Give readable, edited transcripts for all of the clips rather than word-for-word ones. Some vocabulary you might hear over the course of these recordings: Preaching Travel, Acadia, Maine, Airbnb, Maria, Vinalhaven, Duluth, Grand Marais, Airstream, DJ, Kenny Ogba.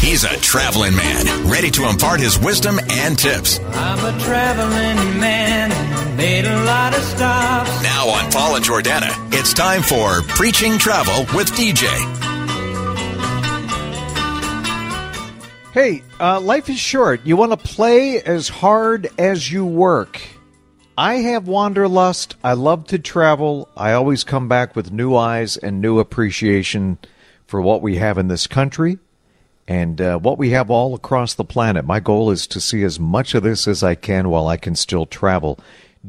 He's a traveling man, ready to impart his wisdom and tips. I'm a traveling man, made a lot of stops. Now on Paul and Jordana, it's time for Preaching Travel with DJ. Hey, life is short. You want to play as hard as you work. I have wanderlust. I love to travel. I always come back with new eyes and new appreciation for what we have in this country. And what we have all across the planet. My goal is to see as much of this as I can while I can still travel.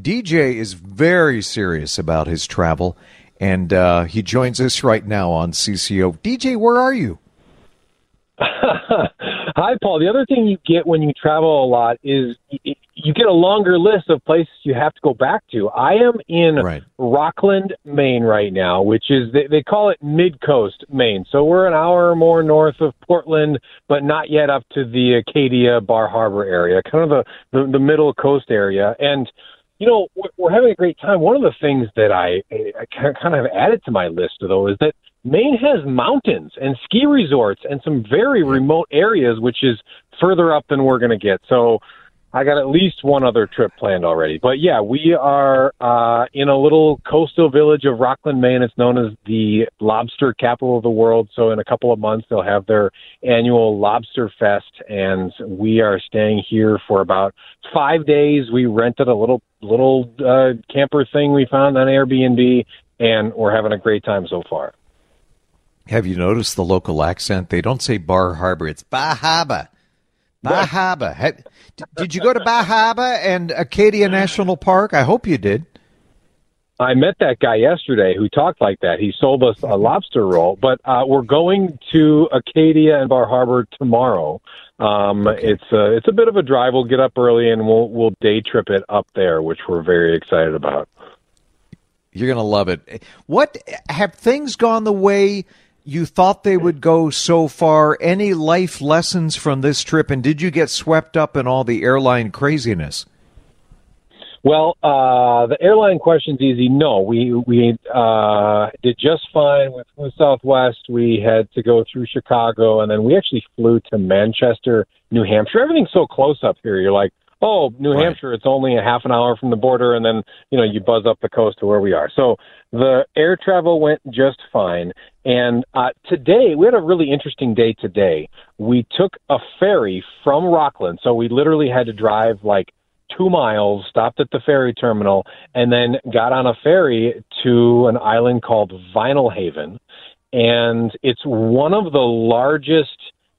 DJ is very serious about his travel, and he joins us right now on CCO. DJ, where are you? Hi, Paul. The other thing you get when you travel a lot is you get a longer list of places you have to go back to. I am in Rockland, Maine right now, which is, they call it mid-coast Maine. So we're an hour or more north of Portland, but not yet up to the Acadia, Bar Harbor area, kind of the middle coast area. And, you know, we're having a great time. One of the things that I kind of have added to my list, though, is that Maine has mountains and ski resorts and some very remote areas, which is further up than we're going to get. So I got at least one other trip planned already. But, yeah, we are in a little coastal village of Rockland, Maine. It's known as the lobster capital of the world. So in a couple of months, they'll have their annual Lobster Fest, and we are staying here for about 5 days. We rented a little camper thing we found on Airbnb, and we're having a great time so far. Have you noticed the local accent? They don't say Bar Harbor. It's Bar Harbor. Bar Harbor. Did you go to Bar Harbor and Acadia National Park? I hope you did. I met that guy yesterday who talked like that. He sold us a lobster roll. But we're going to Acadia and Bar Harbor tomorrow. Okay. It's a bit of a drive. We'll get up early and we'll day trip it up there, which we're very excited about. You're going to love it. What have things gone the way you thought they would go so far? Any life lessons from this trip, and did you get swept up in all the airline craziness? Well, the airline question's easy. No, we did just fine with Southwest. We had to go through Chicago, and then we actually flew to Manchester, New Hampshire. Everything's so close up here. You're like, oh, New Hampshire, it's only a half an hour from the border, and then, you know, you buzz up the coast to where we are. So the air travel went just fine. And today, we had a really interesting day today. We took a ferry from Rockland, so we literally had to drive like 2 miles, stopped at the ferry terminal, and then got on a ferry to an island called Vinalhaven. And it's one of the largest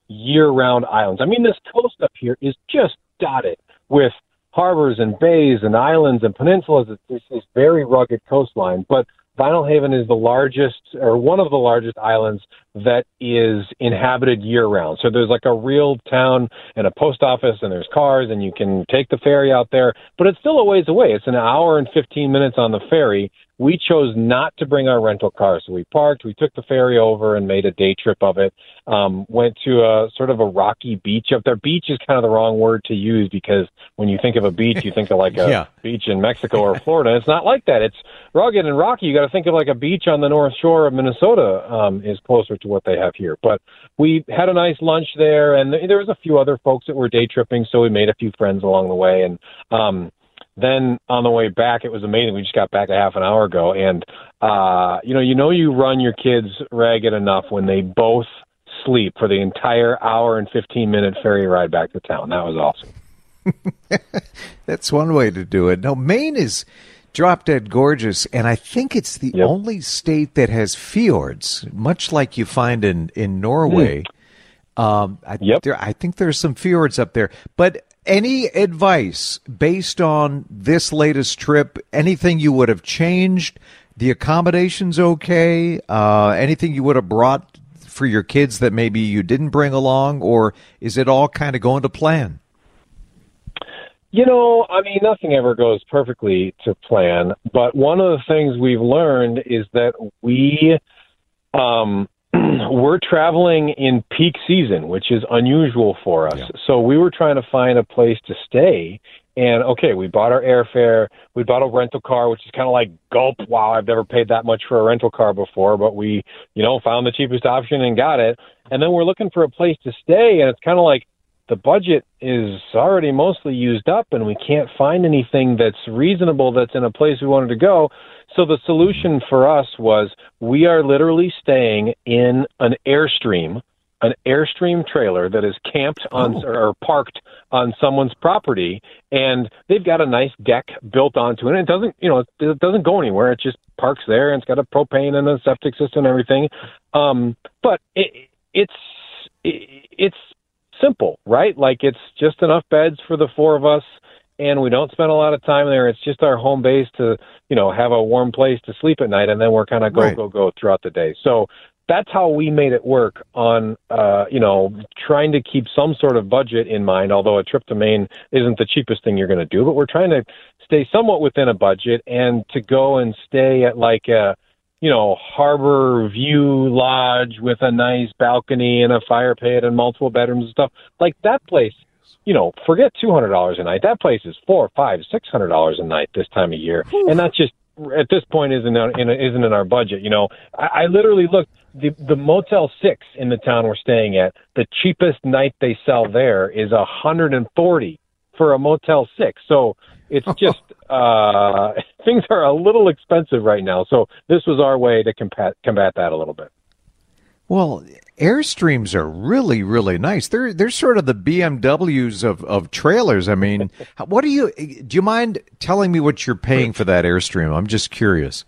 year-round islands. I mean, this coast up here is just dotted with harbors and bays and islands and peninsulas. It's this very rugged coastline. But Vinalhaven is the largest, or one of the largest islands that is inhabited year-round. So there's like a real town and a post office, and there's cars, and you can take the ferry out there. But it's still a ways away. It's an hour and 15 minutes on the ferry. We chose not to bring our rental car, so we parked. We took the ferry over and made a day trip of it. Went to a sort of a rocky beach up there. Beach is kind of the wrong word to use, because when you think of a beach, you think of like a beach in Mexico or Florida. It's not like that. It's rugged and rocky. You got to think of like a beach on the North Shore of Minnesota is closer to what they have here. But we had a nice lunch there, and there was a few other folks that were day tripping, so we made a few friends along the way. And then on the way back, it was amazing. We just got back a half an hour ago, and you run your kids ragged enough when they both sleep for the entire hour and 15-minute ferry ride back to town. That was awesome. That's one way to do it. Now, Maine is drop dead gorgeous, and I think it's the only state that has fjords, much like you find in Norway. I think there's some fjords up there. But any advice based on this latest trip? Anything you would have changed? The accommodations okay? Anything you would have brought for your kids that maybe you didn't bring along, or is it all kind of going to plan? You know, I mean, nothing ever goes perfectly to plan, but one of the things we've learned is that we're traveling in peak season, which is unusual for us. Yeah. So we were trying to find a place to stay, and okay, we bought our airfare, we bought a rental car, which is kind of like gulp. Wow, I've never paid that much for a rental car before, but we, you know, found the cheapest option and got it. And then we're looking for a place to stay, and it's kind of like, the budget is already mostly used up and we can't find anything that's reasonable that's in a place we wanted to go. So the solution for us was we are literally staying in an Airstream trailer that is camped on or parked on someone's property, and they've got a nice deck built onto it. And it doesn't go anywhere. It just parks there, and it's got a propane and a septic system and everything. But it's simple, right? Like, it's just enough beds for the four of us, and we don't spend a lot of time there. It's just our home base to, you know, have a warm place to sleep at night, and then we're kind of go throughout the day. So that's how we made it work on, you know, trying to keep some sort of budget in mind, although a trip to Maine isn't the cheapest thing you're going to do, but we're trying to stay somewhat within a budget, and to go and stay at like a, you know, Harbor View Lodge with a nice balcony and a fire pit and multiple bedrooms and stuff. Like, that place, you know, forget $200 a night. That place is $400, $500, $600 a night this time of year. And that's just, at this point, isn't in our budget. You know, I literally looked, the Motel 6 in the town we're staying at, the cheapest night they sell there is $140 for a Motel 6. So it's just, things are a little expensive right now. So this was our way to combat that a little bit. Well, Airstreams are really, really nice. They're sort of the BMWs of trailers. I mean, do you mind telling me what you're paying for that Airstream? I'm just curious.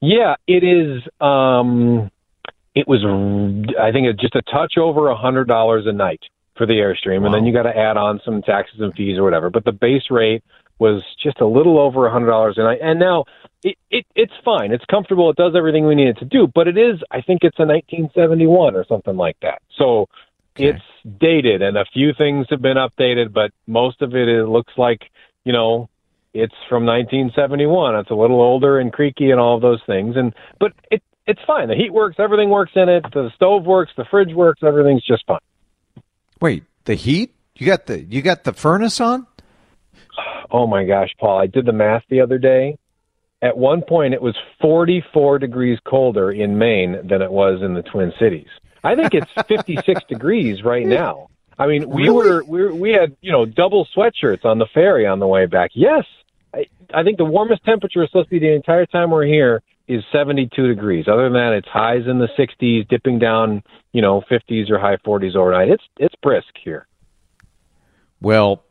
Yeah, it is. It was, I think, just a touch over $100 a night for the Airstream. Wow. And then you got to add on some taxes and fees or whatever. But the base rate was just a little over $100 a night. And now it's fine. It's comfortable. It does everything we need it to do. But it is, I think it's a 1971 or something like that. So It's dated, and a few things have been updated, but most of it looks like, you know, it's from 1971. It's a little older and creaky and all of those things. But it's fine. The heat works. Everything works in it. The stove works. The fridge works. Everything's just fine. Wait, the heat? You got the furnace on? Oh my gosh, Paul, I did the math the other day. At one point, it was 44 degrees colder in Maine than it was in the Twin Cities. I think it's 56 degrees right now. I mean, we had, you know, double sweatshirts on the ferry on the way back. Yes, I think the warmest temperature is supposed to be the entire time we're here is 72 degrees. Other than that, it's highs in the 60s, dipping down, you know, 50s or high 40s overnight. It's brisk here. Well,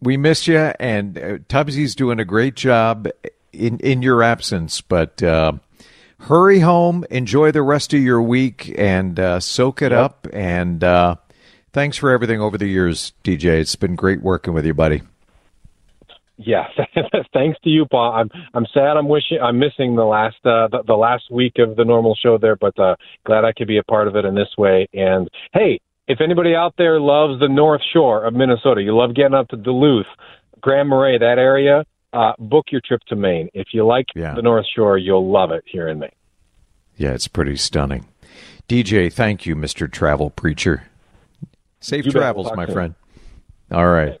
we miss you, and Tubbsy's doing a great job in your absence, but hurry home, enjoy the rest of your week, and soak it up, and thanks for everything over the years, DJ. It's been great working with you, buddy. Yeah, thanks to you, Paul. I'm sad. I'm missing the last week of the normal show there, but glad I could be a part of it in this way. And hey, if anybody out there loves the North Shore of Minnesota, you love getting up to Duluth, Grand Marais, that area, book your trip to Maine. If you like the North Shore, you'll love it here in Maine. Yeah, it's pretty stunning. DJ, thank you, Mr. Travel Preacher. Safe travels, my friend. All right.